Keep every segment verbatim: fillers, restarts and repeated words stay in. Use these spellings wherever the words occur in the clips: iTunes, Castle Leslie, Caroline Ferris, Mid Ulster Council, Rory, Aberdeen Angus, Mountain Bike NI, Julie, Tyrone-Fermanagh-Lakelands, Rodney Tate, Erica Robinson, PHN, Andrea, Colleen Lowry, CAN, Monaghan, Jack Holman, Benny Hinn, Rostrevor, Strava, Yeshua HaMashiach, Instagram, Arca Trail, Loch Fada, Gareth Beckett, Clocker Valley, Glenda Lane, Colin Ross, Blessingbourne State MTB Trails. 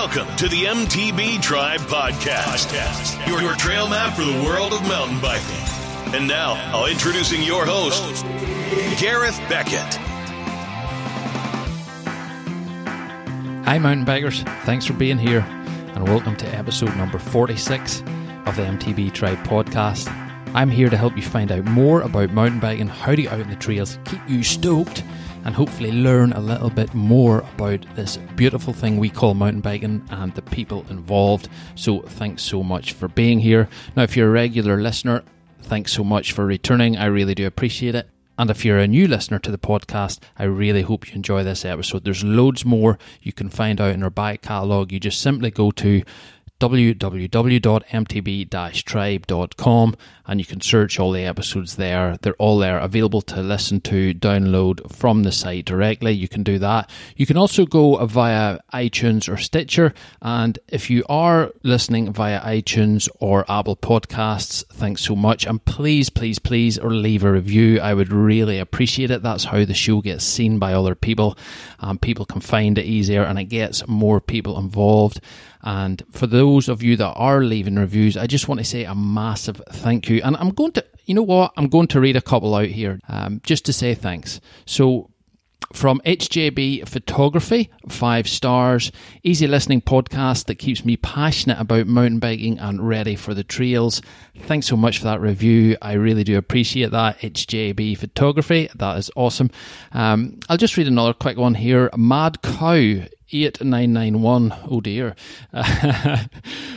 Welcome to the M T B Tribe Podcast, your, your trail map for the world of mountain biking. And now, I'll introducing your host, Gareth Beckett. Hi mountain bikers, thanks for being here and welcome to episode number forty-six of the M T B Tribe Podcast. I'm here to help you find out more about mountain biking, how to get out in the trails, keep you stoked, and hopefully learn a little bit more about this beautiful thing we call mountain biking and the people involved. So thanks so much for being here. Now, if you're a regular listener, thanks so much for returning. I really do appreciate it. And if you're a new listener to the podcast, I really hope you enjoy this episode. There's loads more you can find out in our back catalogue. You just simply go to w w w dot m t b dash tribe dot com and you can search all the episodes there. They're all there, available to listen to, download from the site directly. You can do that. You can also go via iTunes or Stitcher, and if you are listening via iTunes or Apple Podcasts, thanks so much, and please, please, please or leave a review. I would really appreciate it. That's how the show gets seen by other people, and people can find it easier, and it gets more people involved. And for those of you that are leaving reviews, I just want to say a massive thank you. And I'm going to, you know what, I'm going to read a couple out here um, just to say thanks. So from H J B Photography, five stars, easy listening podcast that keeps me passionate about mountain biking and ready for the trails. Thanks so much for that review. I really do appreciate that, H J B Photography. That is awesome. Um, I'll just read another quick one here. Mad Cow eight nine nine one, oh dear.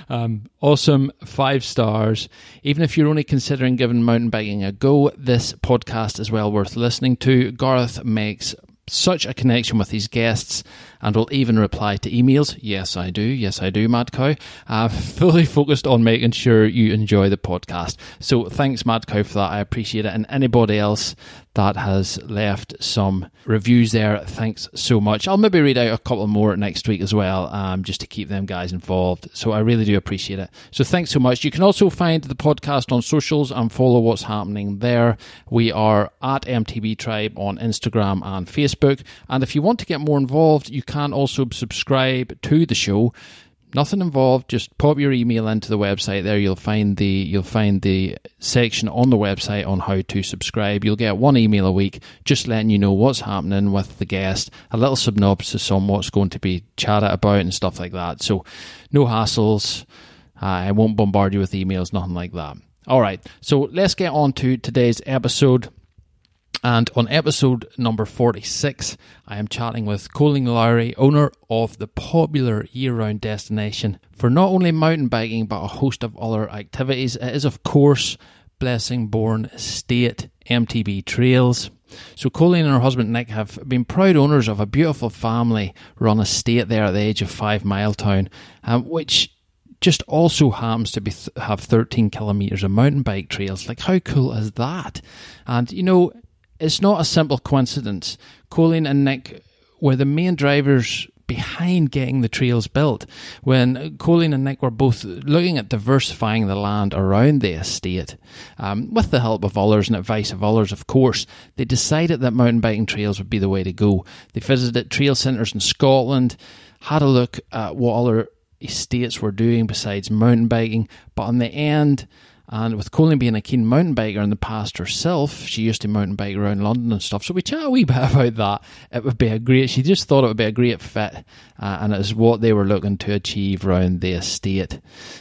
um, awesome, five stars. Even if you're only considering giving mountain biking a go, this podcast is well worth listening to. Gareth makes such a connection with his guests and will even reply to emails. Yes, I do. Yes, I do, Mad Cow. I'm fully focused on making sure you enjoy the podcast. So thanks, Mad Cow, for that. I appreciate it. And anybody else that has left some reviews there, thanks so much. I'll maybe read out a couple more next week as well, um, just to keep them guys involved. So I really do appreciate it. So thanks so much. You can also find the podcast on socials and follow what's happening there. We are at M T B Tribe on Instagram and Facebook. And if you want to get more involved, you can also subscribe to the show. Nothing involved, just pop your email into the website there. You'll find the you'll find the section on the website on how to subscribe. You'll get one email a week just letting you know what's happening with the guest, a little synopsis on what's going to be chatted about and stuff like that. So no hassles. Uh, I won't bombard you with emails, nothing like that. All right, so let's get on to today's episode. And on episode number forty-six, I am chatting with Colleen Lowry, owner of the popular year-round destination for not only mountain biking but a host of other activities. It is, of course, Blessingbourne State M T B Trails. So Colleen and her husband Nick have been proud owners of a beautiful family-run estate there at the edge of Five Mile Town, um, which just also happens to be th- have thirteen kilometres of mountain bike trails. Like, how cool is that? And, you know, it's not a simple coincidence. Colleen and Nick were the main drivers behind getting the trails built. When Colleen and Nick were both looking at diversifying the land around the estate, um, with the help of others and advice of others, of course, they decided that mountain biking trails would be the way to go. They visited trail centres in Scotland, had a look at what other estates were doing besides mountain biking, but in the end, and with Colleen being a keen mountain biker in the past herself, she used to mountain bike around London and stuff, so we chat a wee bit about that. It would be a great, she just thought it would be a great fit, uh, and it was what they were looking to achieve around the estate.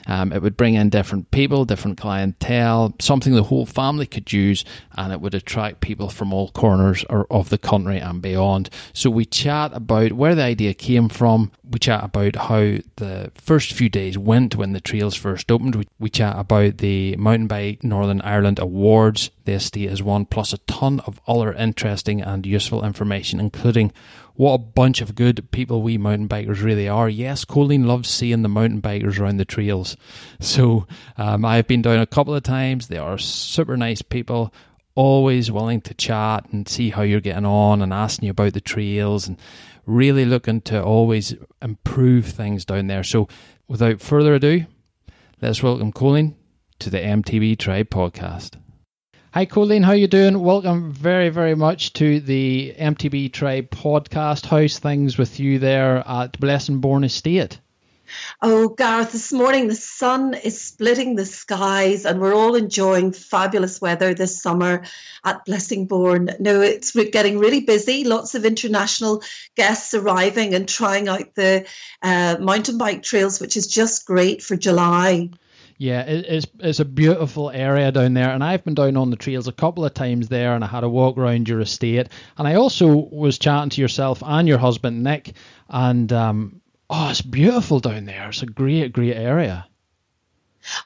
Um, it would bring in different people, different clientele, something the whole family could use, and it would attract people from all corners or of the country and beyond. So we chat about where the idea came from. We chat about how the first few days went when the trails first opened. We, we chat about the Mountain Bike Northern Ireland Awards the estate has won, plus a ton of other interesting and useful information, including what a bunch of good people we mountain bikers really are. Yes, Colleen loves seeing the mountain bikers around the trails. So um, I've been down a couple of times. They are super nice people, always willing to chat and see how you're getting on and asking you about the trails and really looking to always improve things down there. So without further ado, let's welcome Colleen to the M T B Tribe Podcast. Hi Colleen, how you doing? Welcome very, very much to the M T B Tribe Podcast. How's things with you there at Blessingbourne Estate? Oh, Gareth, this morning the sun is splitting the skies and we're all enjoying fabulous weather this summer at Blessingbourne. No, it's we're getting really busy, lots of international guests arriving and trying out the uh, mountain bike trails, which is just great for July. Yeah, it's it's a beautiful area down there, and I've been down on the trails a couple of times there, and I had a walk around your estate, and I also was chatting to yourself and your husband Nick, and um, oh, it's beautiful down there. It's a great, great area.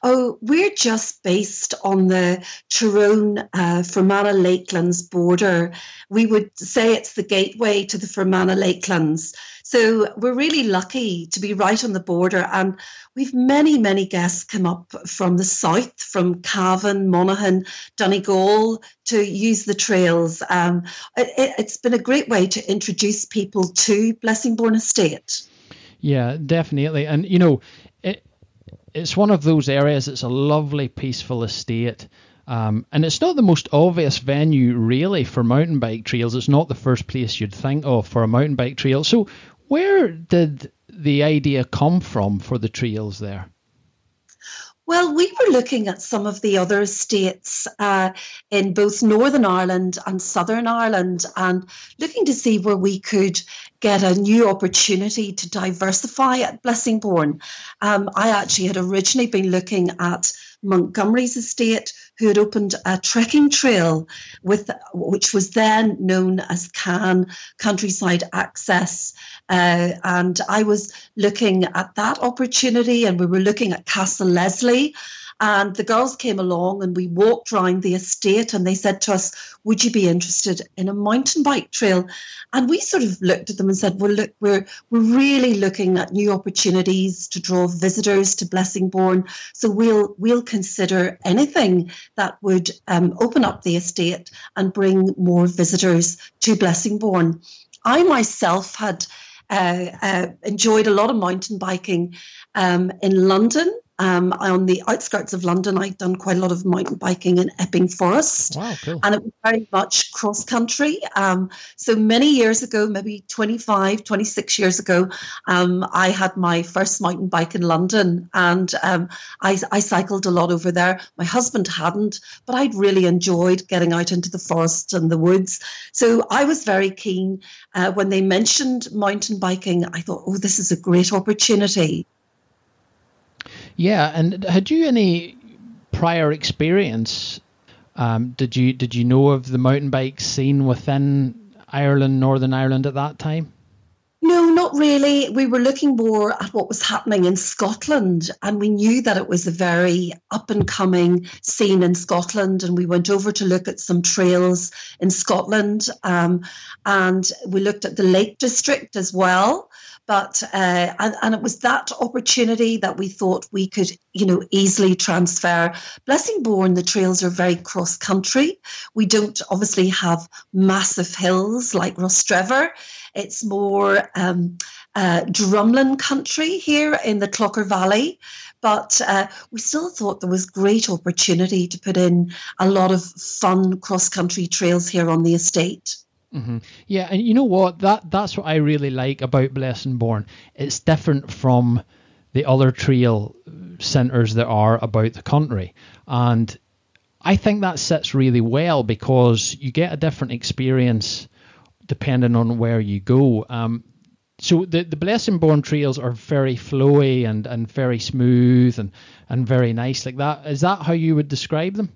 Oh, we're just based on the Tyrone-Fermanagh-Lakelands uh, border. We would say it's the gateway to the Fermanagh-Lakelands. So we're really lucky to be right on the border. And we've many, many guests come up from the south, from Cavan, Monaghan, Donegal, to use the trails. Um, it, it, it's been a great way to introduce people to Blessingbourne Estate. Yeah, definitely. And, you know, it, It's one of those areas. It's a lovely, peaceful estate. Um, and it's not the most obvious venue, really, for mountain bike trails. It's not the first place you'd think of for a mountain bike trail. So where did the idea come from for the trails there? Well, we were looking at some of the other estates uh, in both Northern Ireland and Southern Ireland, and looking to see where we could get a new opportunity to diversify at Blessingbourne. Um, I actually had originally been looking at Montgomery's estate, who had opened a trekking trail with, which was then known as CAN, Countryside Access. Uh, and I was looking at that opportunity, and we were looking at Castle Leslie. And the girls came along and we walked around the estate, and they said to us, would you be interested in a mountain bike trail? And we sort of looked at them and said, well, look, we're we're really looking at new opportunities to draw visitors to Blessingbourne. So we'll we'll consider anything that would um, open up the estate and bring more visitors to Blessingbourne. I myself had uh, uh, enjoyed a lot of mountain biking um, in London. Um, on the outskirts of London, I'd done quite a lot of mountain biking in Epping Forest. Wow, cool. And it was very much cross-country. Um, so many years ago, maybe twenty-five, twenty-six years ago, um, I had my first mountain bike in London, and um, I, I cycled a lot over there. My husband hadn't, but I'd really enjoyed getting out into the forest and the woods. So I was very keen. Uh, when they mentioned mountain biking, I thought, oh, this is a great opportunity. Yeah, and had you any prior experience? Um, did you did you know of the mountain bike scene within Ireland, Northern Ireland at that time? No, not really. We were looking more at what was happening in Scotland, and we knew that it was a very up-and-coming scene in Scotland, and we went over to look at some trails in Scotland, um, and we looked at the Lake District as well. But uh, and, and it was that opportunity that we thought we could, you know, easily transfer. Blessingbourne, the trails are very cross-country. We don't obviously have massive hills like Rostrevor. It's more um, uh, drumlin country here in the Clocker Valley. But uh, we still thought there was great opportunity to put in a lot of fun cross-country trails here on the estate. Mm-hmm. Yeah, and you know what? That that's what I really like about Blessingbourne. It's different from the other trail centres that are about the country, and I think that sits really well because you get a different experience depending on where you go. Um, so the the Blessingbourne trails are very flowy and and very smooth and and very nice like that. Is that how you would describe them?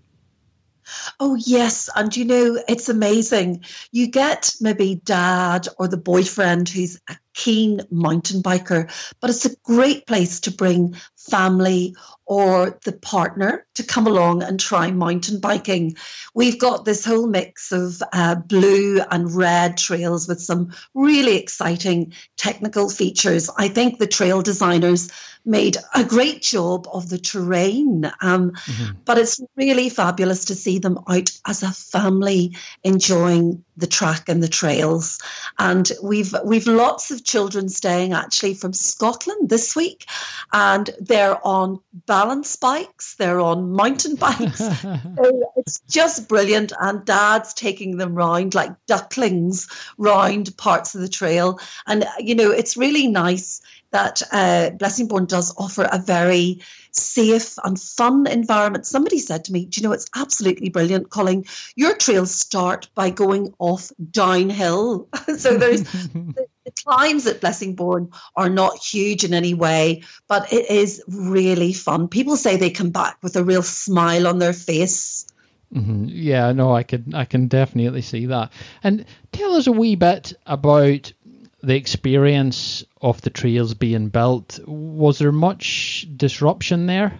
Oh, yes. And, you know, it's amazing. You get maybe dad or the boyfriend who's a keen mountain biker, but it's a great place to bring family or the partner to come along and try mountain biking. We've got this whole mix of uh, blue and red trails with some really exciting technical features. I think the trail designers made a great job of the terrain, um, mm-hmm. but it's really fabulous to see them out as a family enjoying the track and the trails. And we've we've lots of children staying actually from Scotland this week, and they're on balance bikes, they're on mountain bikes. So it's just brilliant, and dad's taking them round like ducklings round parts of the trail, and you know it's really nice that uh, Blessingbourne does offer a very safe and fun environment. Somebody said to me, do you know, it's absolutely brilliant, Colin. Your trails start by going off downhill. So there's the, the climbs at Blessingbourne are not huge in any way, but it is really fun. People say they come back with a real smile on their face. Mm-hmm. Yeah, no, I can, I can definitely see that. And tell us a wee bit about the experience of the trails being built. Was there much disruption there?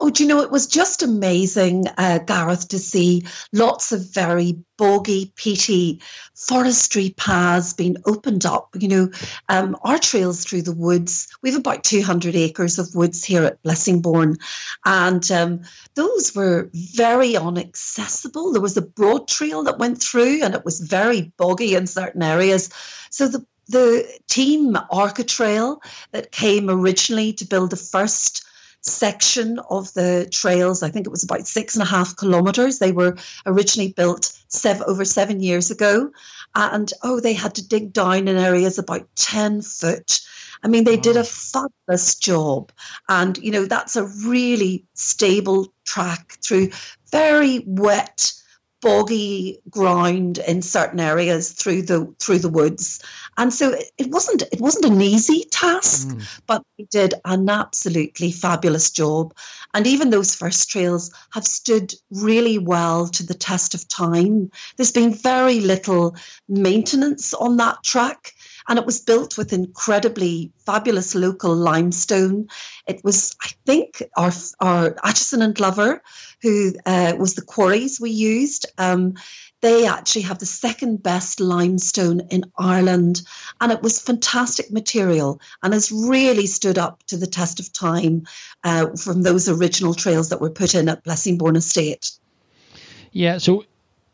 Oh, do you know, it was just amazing, uh, Gareth, to see lots of very boggy, peaty forestry paths being opened up. You know, um, our trails through the woods, we have about two hundred acres of woods here at Blessingbourne, and um, those were very inaccessible. There was a broad trail that went through, and it was very boggy in certain areas. So the the team Arca Trail that came originally to build the first section of the trails, I think it was about six and a half kilometres. They were originally built seven, over seven years ago. And, oh, they had to dig down in areas about ten foot. I mean, they wow. did a fabulous job. And, you know, that's a really stable track through very wet, boggy ground in certain areas through the through the woods. And so it, it wasn't it wasn't an easy task, mm. but we did an absolutely fabulous job. And even those first trails have stood really well to the test of time. There's been very little maintenance on that track, and it was built with incredibly fabulous local limestone. It was, I think, our, our Atchison and Glover, who uh, was the quarries we used. Um, they actually have the second best limestone in Ireland. And it was fantastic material and has really stood up to the test of time uh, from those original trails that were put in at Blessingbourne Estate. Yeah, so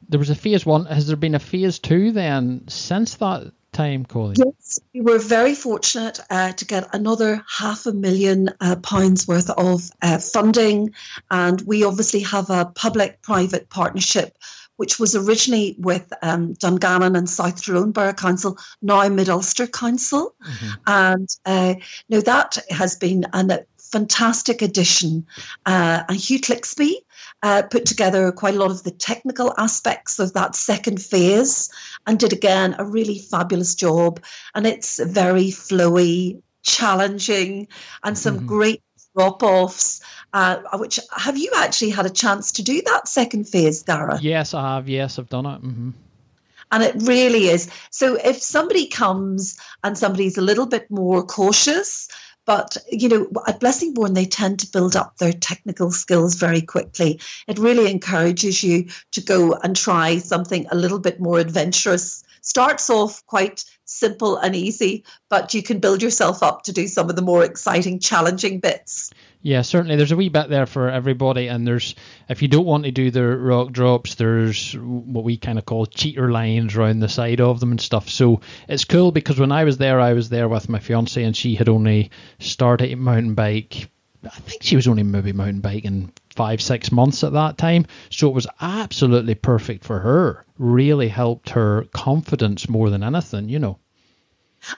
there was a phase one. Has there been a phase two then since that time, Colleen? Yes, we were very fortunate uh, to get another half a million uh, pounds worth of uh, funding, and we obviously have a public-private partnership which was originally with um, Dungannon and South Tyrone Borough Council, now Mid Ulster Council, mm-hmm. and uh, now that has been an, a fantastic addition. Uh, and Hugh Clixby Uh, put together quite a lot of the technical aspects of that second phase and did, again, a really fabulous job. And it's very flowy, challenging, and some mm-hmm. great drop-offs, uh, which have you actually had a chance to do that second phase, Dara? Yes, I have. Yes, I've done it. Mm-hmm. And it really is. So if somebody comes and somebody's a little bit more cautious, but, you know, at Blessingbourne, they tend to build up their technical skills very quickly. It really encourages you to go and try something a little bit more adventurous. Starts off quite simple and easy, but you can build yourself up to do some of the more exciting, challenging bits. Yeah, certainly. There's a wee bit there for everybody. And there's, if you don't want to do the rock drops, there's what we kind of call cheater lines around the side of them and stuff. So it's cool because when I was there, I was there with my fiancée, and she had only started mountain bike. I think she was only maybe mountain biking five, six months at that time. So it was absolutely perfect for her. Really helped her confidence more than anything, you know.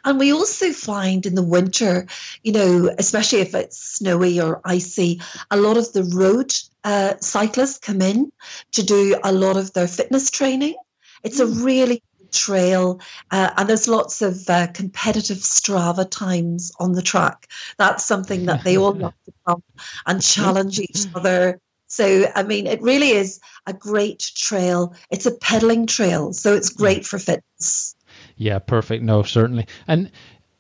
And we also find in the winter, you know, especially if it's snowy or icy, a lot of the road uh, cyclists come in to do a lot of their fitness training. It's a really good trail, uh, and there's lots of uh, competitive Strava times on the track. That's something that they all love to come and challenge each other. So, I mean, it really is a great trail. It's a pedaling trail, so it's great for fitness. Yeah, perfect. No, certainly. And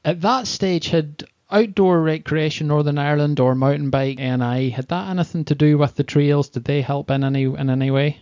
at that stage, had Outdoor Recreation Northern Ireland or Mountain Bike N I, had that anything to do with the trails? Did they help in any in any way?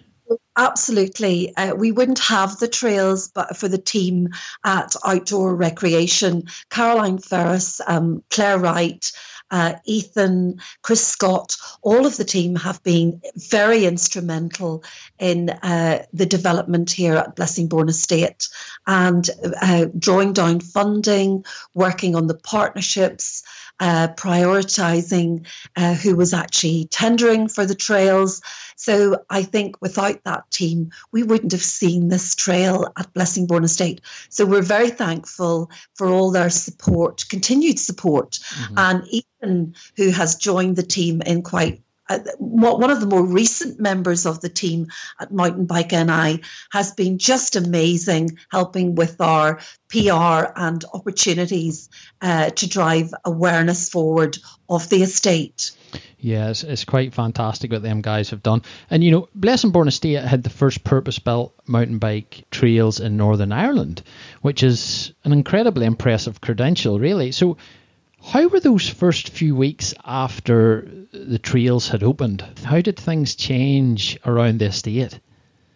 Absolutely. Uh, we wouldn't have the trails but for the team at Outdoor Recreation. Caroline Ferris, um, Claire Wright, uh, Ethan, Chris Scott, all of the team have been very instrumental in uh, the development here at Blessingbourne Estate, and uh, drawing down funding, working on the partnerships, uh, prioritising uh, who was actually tendering for the trails. So I think without that team, we wouldn't have seen this trail at Blessingbourne Estate. So we're very thankful for all their support, continued support. Mm-hmm. And Ethan, who has joined the team in quite Uh, one of the more recent members of the team at Mountain Bike N I, has been just amazing, helping with our P R and opportunities uh, to drive awareness forward of the estate. Yeah, it's, it's quite fantastic what them guys have done. And, you know, Blessingbourne Estate had the first purpose-built mountain bike trails in Northern Ireland, which is an incredibly impressive credential, really. So how were those first few weeks after the trails had opened? How did things change around the estate?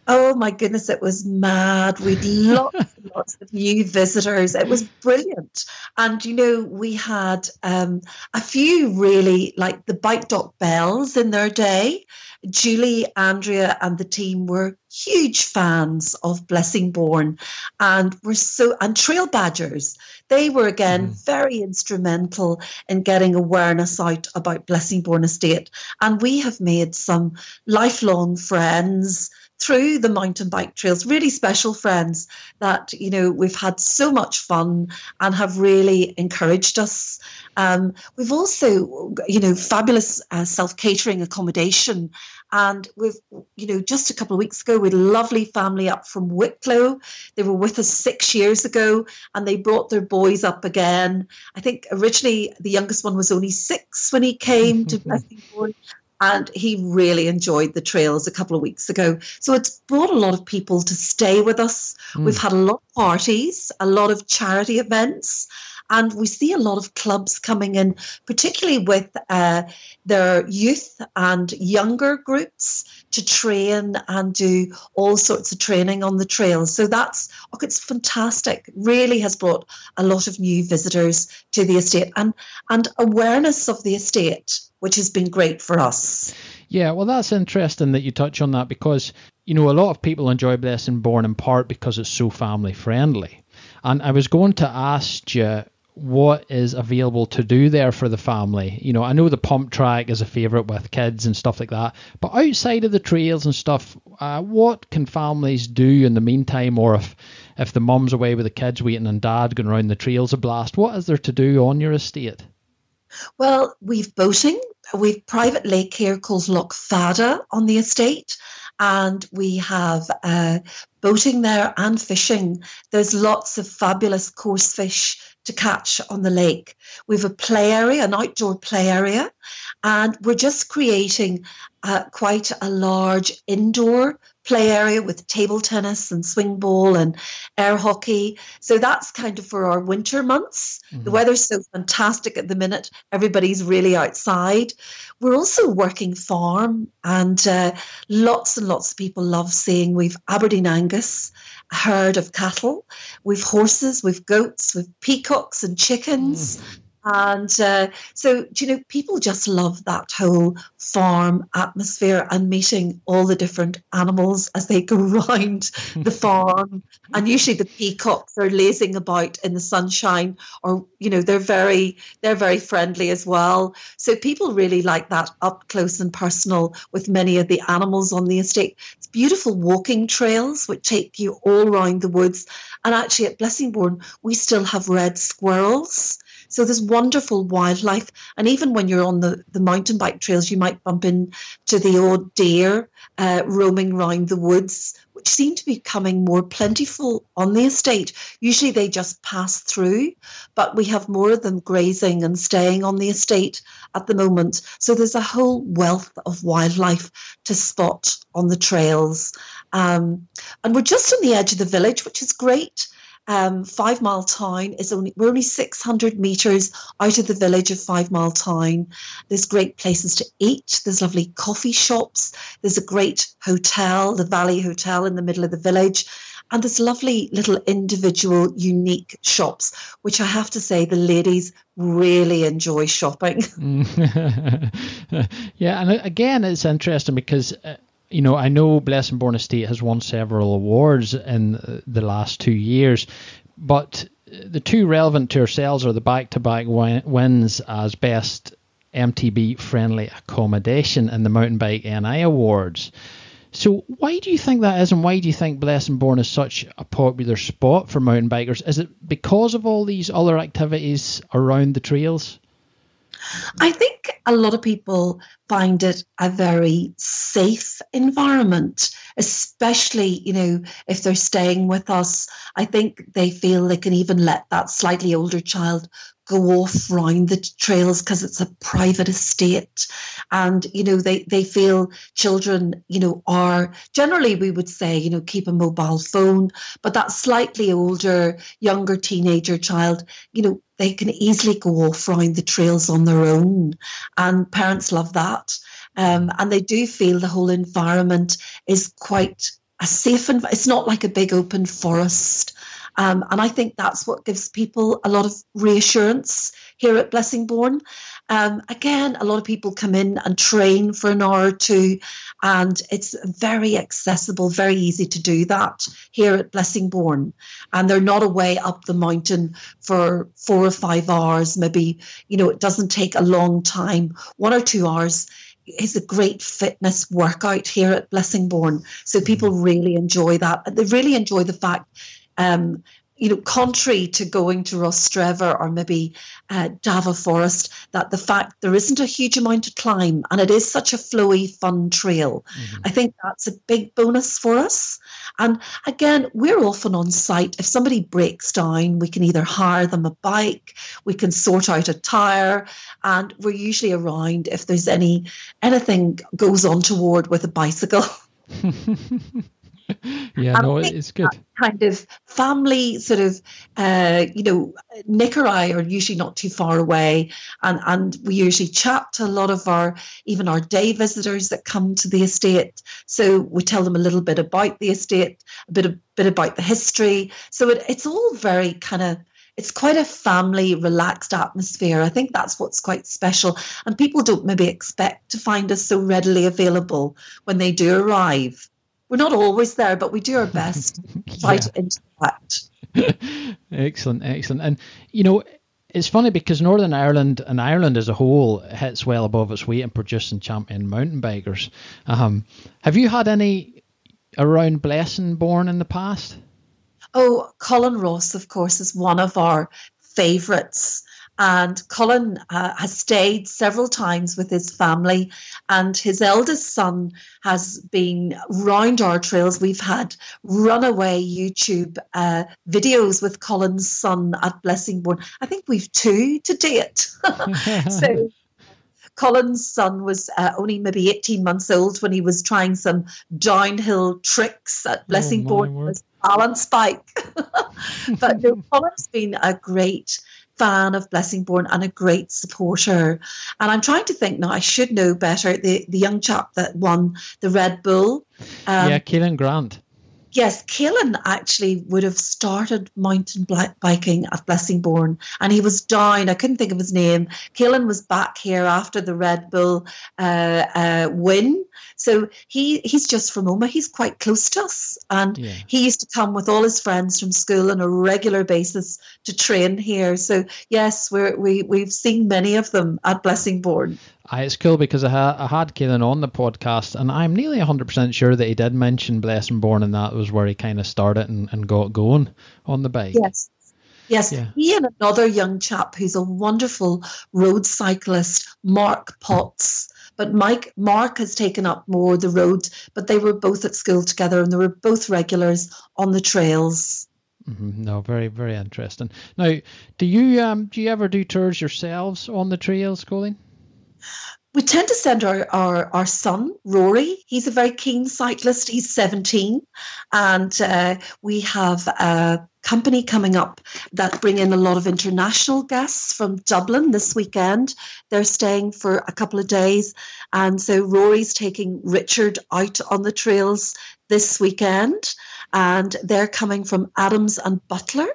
Oh, my goodness, it was mad. We'd lots and lots of new visitors. It was brilliant. And, you know, we had um, a few really, like the bike dock bells in their day. Julie, Andrea and the team were huge fans of Blessingbourne, and were so and Trail Badgers. They were again mm. very instrumental in getting awareness out about Blessingbourne Estate, and we have made some lifelong friends through the mountain bike trails, really special friends that, you know, we've had so much fun and have really encouraged us. Um, we've also, you know, fabulous uh, self-catering accommodation. And we've, you know, just a couple of weeks ago, we had a lovely family up from Wicklow. They were with us six years ago, and they brought their boys up again. I think originally the youngest one was only six when he came to Blessingbourne, and he really enjoyed the trails a couple of weeks ago. So it's brought a lot of people to stay with us. Mm. We've had a lot of parties, a lot of charity events. And we see a lot of clubs coming in, particularly with uh, their youth and younger groups, to train and do all sorts of training on the trails. So that's, oh, it's fantastic. Really has brought a lot of new visitors to the estate, and, and awareness of the estate, which has been great for us. Yeah, well, that's interesting that you touch on that, because, you know, a lot of people enjoy Blessingbourne in part because it's so family friendly. And I was going to ask you, what is available to do there for the family? You know, I know the pump track is a favourite with kids and stuff like that, but outside of the trails and stuff, uh, what can families do in the meantime? Or if if the mum's away with the kids waiting and dad going around the trails a blast, what is there to do on your estate? Well, we've boating. We've private lake here called Loch Fada on the estate, and we have uh, boating there and fishing. There's lots of fabulous coarse fish to catch on the lake. We have a play area, an outdoor play area, and we're just creating uh, quite a large indoor play area with table tennis and swing ball and air hockey. So that's kind of for our winter months. Mm-hmm. The weather's so fantastic at the minute. Everybody's really outside. We're also working farm, and uh, lots and lots of people love seeing. We've Aberdeen Angus, a herd of cattle. We've horses, we've goats, we've peacocks and chickens. Mm-hmm. And uh, so, you know, people just love that whole farm atmosphere and meeting all the different animals as they go round the farm. And usually the peacocks are lazing about in the sunshine, or, you know, they're very, they're very friendly as well. So people really like that up close and personal with many of the animals on the estate. It's beautiful walking trails which take you all round the woods. And actually at Blessingbourne, we still have red squirrels. So there's wonderful wildlife. And even when you're on the, the mountain bike trails, you might bump into the odd deer uh, roaming round the woods, which seem to be becoming more plentiful on the estate. Usually they just pass through, but we have more of them grazing and staying on the estate at the moment. So there's a whole wealth of wildlife to spot on the trails. Um, and we're just on the edge of the village, which is great. Um, Five Mile Town is only we're only six hundred metres out of the village of Five Mile Town. There's great places to eat. There's lovely coffee shops. There's a great hotel, the Valley Hotel, in the middle of the village. and there's lovely little individual unique shops, which I have to say the ladies really enjoy shopping. Yeah, and again, it's interesting because uh, you know, I know Blessingbourne Estate has won several awards in the last two years, but the two relevant to ourselves are the back-to-back wins as best M T B-friendly accommodation in the Mountain Bike N I Awards. So why do you think that is, and why do you think Blessingbourne is such a popular spot for mountain bikers? Is it because of all these other activities around the trails? I think a lot of people find it a very safe environment, especially, you know, if they're staying with us. I think they feel they can even let that slightly older child go off round the trails because it's a private estate. And, you know, they, they feel children, you know, are generally, we would say, you know, keep a mobile phone, but that slightly older, younger teenager child, you know, they can easily go off round the trails on their own. And parents love that. Um, and they do feel the whole environment is quite a safe environment. It's not like a big open forest. Um, and I think that's what gives people a lot of reassurance here at Blessingbourne. Um, again, a lot of people come in and train for an hour or two, and it's very accessible, very easy to do that here at Blessingbourne. And they're not away up the mountain for four or five hours. Maybe, you know, it doesn't take a long time. One or two hours is a great fitness workout here at Blessingbourne. So people really enjoy that. They really enjoy the fact Um, you know, contrary to going to Rostrever or maybe uh, Dava Forest, that the fact there isn't a huge amount to climb and it is such a flowy, fun trail. Mm-hmm. I think that's a big bonus for us. And again, we're often on site. If somebody breaks down, we can either hire them a bike, we can sort out a tyre, and we're usually around if there's any anything goes on toward with a bicycle. Yeah, no, it's good. Kind of family sort of, uh, you know, Nick or I are usually not too far away, and, and we usually chat to a lot of our, even our day visitors that come to the estate. So we tell them a little bit about the estate, a bit, a bit about the history. So it, it's all very kind of, it's quite a family, relaxed atmosphere. I think that's what's quite special. And people don't maybe expect to find us so readily available when they do arrive. We're not always there, but we do our best to try yeah. to interact. Excellent, excellent. And, you know, it's funny because Northern Ireland and Ireland as a whole hits well above its weight in producing champion mountain bikers. Um, have you had any around Blessingbourne in the past? Oh, Colin Ross, of course, is one of our favourites. And Colin uh, has stayed several times with his family, and his eldest son has been round our trails. We've had runaway YouTube uh, videos with Colin's son at Blessingbourne. I think we've two to date. So Colin's son was uh, only maybe eighteen months old when he was trying some downhill tricks at Blessingbourne with his balance bike. But no, Colin's been a great fan of Blessingbourne and a great supporter. And I'm trying to think now, I should know better, the the young chap that won the Red Bull. Um, yeah, Caelan Grant. Yes, Caelan actually would have started mountain biking at Blessingbourne, and he was down, I couldn't think of his name. Caelan was back here after the Red Bull uh, uh, win. So he, he's just from Oma, he's quite close to us, and yeah. he used to come with all his friends from school on a regular basis to train here. So yes, we're, we, we've seen many of them at Blessingbourne. I, it's cool because I, ha- I had Caelan on the podcast, and I'm nearly one hundred percent sure that he did mention Blessingbourne, and that was where he kind of started and, and got going on the bike. Yes, yes. Yeah. He and another young chap who's a wonderful road cyclist, Mark Potts. But Mike, Mark has taken up more the road, but they were both at school together, and they were both regulars on the trails. Mm-hmm. No, very, very interesting. Now, do you um, do you ever do tours yourselves on the trails, Colleen? We tend to send our, our, our son, Rory. He's a very keen cyclist. He's seventeen. And uh, we have a company coming up that bring in a lot of international guests from Dublin this weekend. They're staying for a couple of days. And so Rory's taking Richard out on the trails this weekend, and they're coming from Adams and Butler.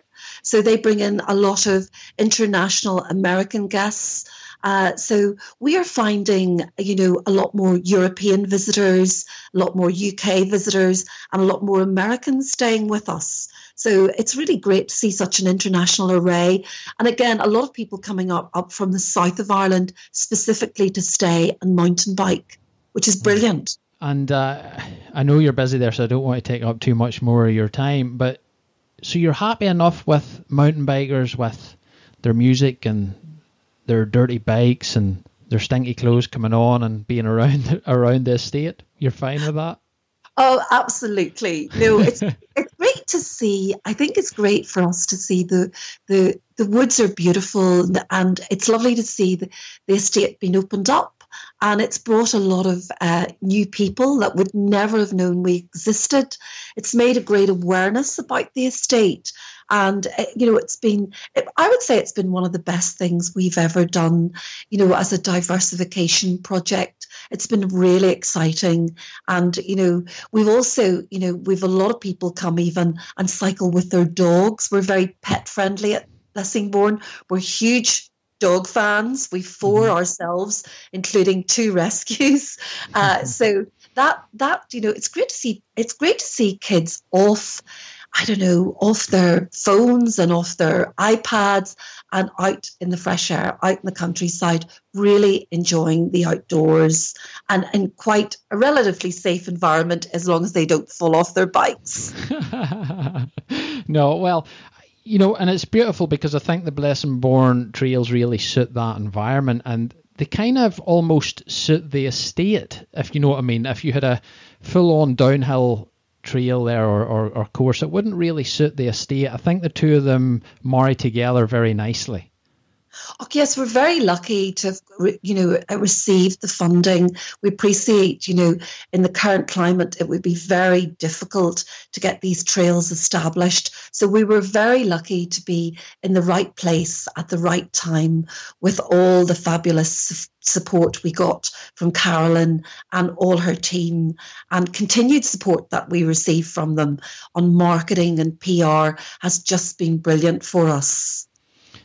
So they bring in a lot of international American guests. Uh, so we are finding, you know, a lot more European visitors, a lot more U K visitors, and a lot more Americans staying with us. So it's really great to see such an international array. And again, a lot of people coming up, up from the south of Ireland specifically to stay and mountain bike, which is brilliant. And uh, I know you're busy there, so I don't want to take up too much more of your time, but so you're happy enough with mountain bikers, with their music and their dirty bikes and their stinky clothes coming on and being around around the estate? You're fine with that? Oh, absolutely. No, it's it's great to see. I think it's great for us to see the the the woods are beautiful, and it's lovely to see the, the estate being opened up. And it's brought a lot of uh, new people that would never have known we existed. It's made a great awareness about the estate. And, uh, you know, it's been, it, I would say it's been one of the best things we've ever done, you know, as a diversification project. It's been really exciting. And, you know, we've also, you know, we've a lot of people come even and cycle with their dogs. We're very pet friendly at Blessingbourne. We're huge dog fans. We four ourselves, including two rescues. Uh, so that that you know, it's great to see. It's great to see kids off, I don't know, off their phones and off their iPads and out in the fresh air, out in the countryside, really enjoying the outdoors and in quite a relatively safe environment, as long as they don't fall off their bikes. No, well. You know, and it's beautiful because I think the Blessingbourne trails really suit that environment, and they kind of almost suit the estate, if you know what I mean. If you had a full-on downhill trail there or, or, or course, it wouldn't really suit the estate. I think the two of them marry together very nicely. Oh, yes, we're very lucky to have, you know, received the funding. We appreciate, you know, in the current climate, it would be very difficult to get these trails established. So we were very lucky to be in the right place at the right time with all the fabulous support we got from Caroline and all her team, and continued support that we receive from them on marketing and P R has just been brilliant for us.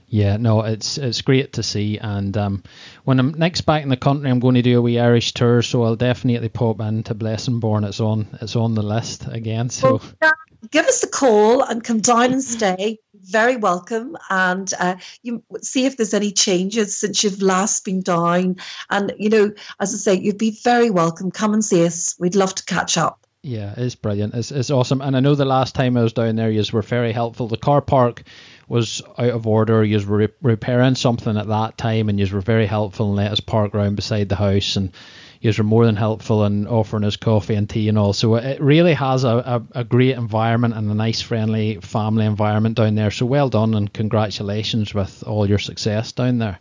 Yeah, no, it's it's great to see, and um, when I'm next back in the country, I'm going to do a wee Irish tour, so I'll definitely pop into Blessingbourne. It's on it's on the list again. So well, yeah, give us a call and come down and stay. Very welcome, and uh, you see if there's any changes since you've last been down. And you know, as I say, you'd be very welcome. Come and see us. We'd love to catch up. Yeah, it's brilliant. It's it's awesome, and I know the last time I was down there, you were very helpful. The car park was out of order. You were re- repairing something at that time, and you were very helpful and let us park around beside the house, and you were more than helpful in offering us coffee and tea and all. So it really has a, a, a great environment and a nice friendly family environment down there. So well done, and congratulations with all your success down there.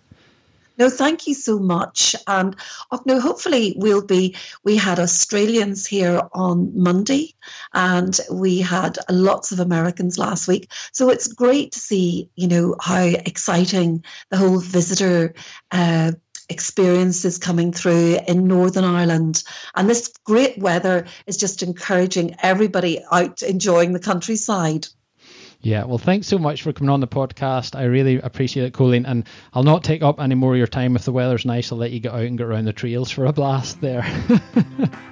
No, thank you so much. And um, no, hopefully we'll be, we had Australians here on Monday, and we had lots of Americans last week. So it's great to see, you know, how exciting the whole visitor uh, experience is coming through in Northern Ireland. And this great weather is just encouraging everybody out enjoying the countryside. Yeah, well, thanks so much for coming on the podcast. I really appreciate it, Colleen. And I'll not take up any more of your time. If the weather's nice, I'll let you get out and get around the trails for a blast there.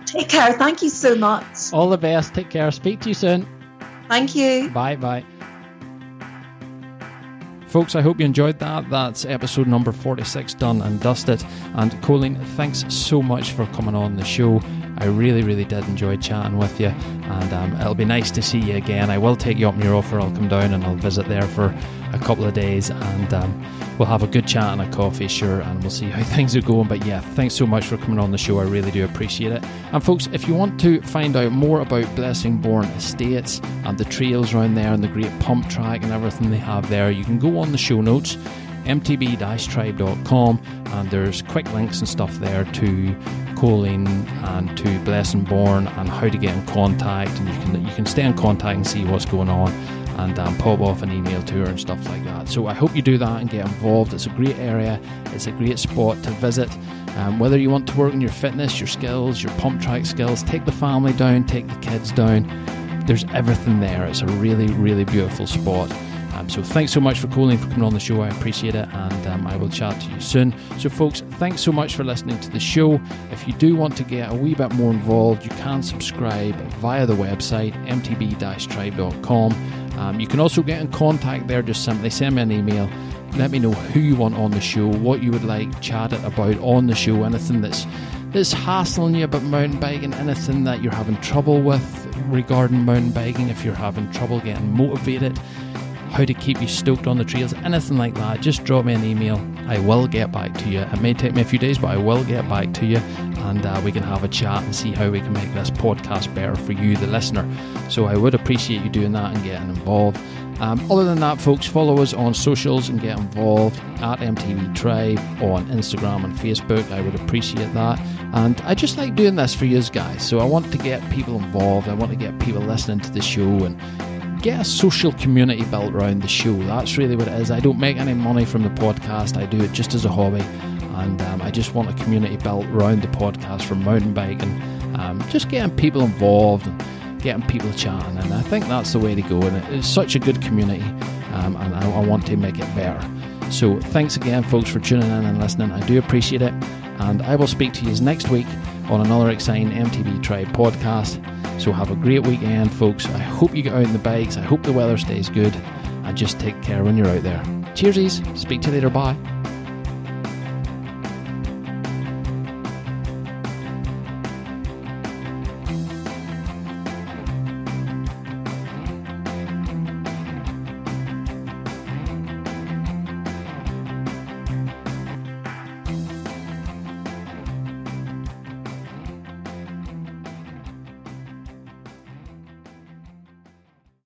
Take care. Thank you so much. All the best. Take care. Speak to you soon. Thank you. Bye bye. Folks, I hope you enjoyed that. That's episode number forty-six done and dusted. And Colleen, thanks so much for coming on the show. I really, really did enjoy chatting with you, and um, it'll be nice to see you again. I will take you up on your offer. I'll come down and I'll visit there for a couple of days, and um, we'll have a good chat and a coffee, sure, and we'll see how things are going. But yeah, thanks so much for coming on the show. I really do appreciate it. And folks, if you want to find out more about Blessingbourne Estates and the trails around there and the great pump track and everything they have there, you can go on the show notes, m t b dash tribe dot com, and there's quick links and stuff there to Colleen and to Blessingbourne and how to get in contact, and you can you can stay in contact and see what's going on, and um, pop off an email to her and stuff like that. So I hope you do that and get involved. It's a great area, it's a great spot to visit, Um, whether you want to work on your fitness, your skills, your pump track skills, take the family down, take the kids down, there's everything there. It's a really, really beautiful spot. Um, so thanks so much for Colleen for coming on the show. I appreciate it, and um, I will chat to you soon. So folks, thanks so much for listening to the show. If you do want to get a wee bit more involved, you can subscribe via the website m t b dash tribe dot com. Um, you can also get in contact there. Just simply send me an email. Let me know who you want on the show, what you would like chatted about on the show, anything that's that's hassling you about mountain biking, anything that you're having trouble with regarding mountain biking, if you're having trouble getting motivated, how to keep you stoked on the trails, anything like that, just drop me an email. I will get back to you. It may take me a few days, but I will get back to you, and uh, we can have a chat and see how we can make this podcast better for you, the listener. So I would appreciate you doing that and getting involved. Um, other than that, folks, follow us on socials and get involved at M T B Tribe on Instagram and Facebook. I would appreciate that. And I just like doing this for you guys. So I want to get people involved. I want to get people listening to the show and get a social community built around the show. That's really what it is. I don't make any money from the podcast. I do it just as a hobby. And um, I just want a community built around the podcast for mountain biking. Um, just getting people involved and getting people chatting. And I think that's the way to go. And it's such a good community. Um, and I, I want to make it better. So thanks again, folks, for tuning in and listening. I do appreciate it. And I will speak to you next week on another exciting M T B Tribe podcast. So have a great weekend, folks. I hope you get out on the bikes. I hope the weather stays good. And just take care when you're out there. Cheersies. Speak to you later. Bye.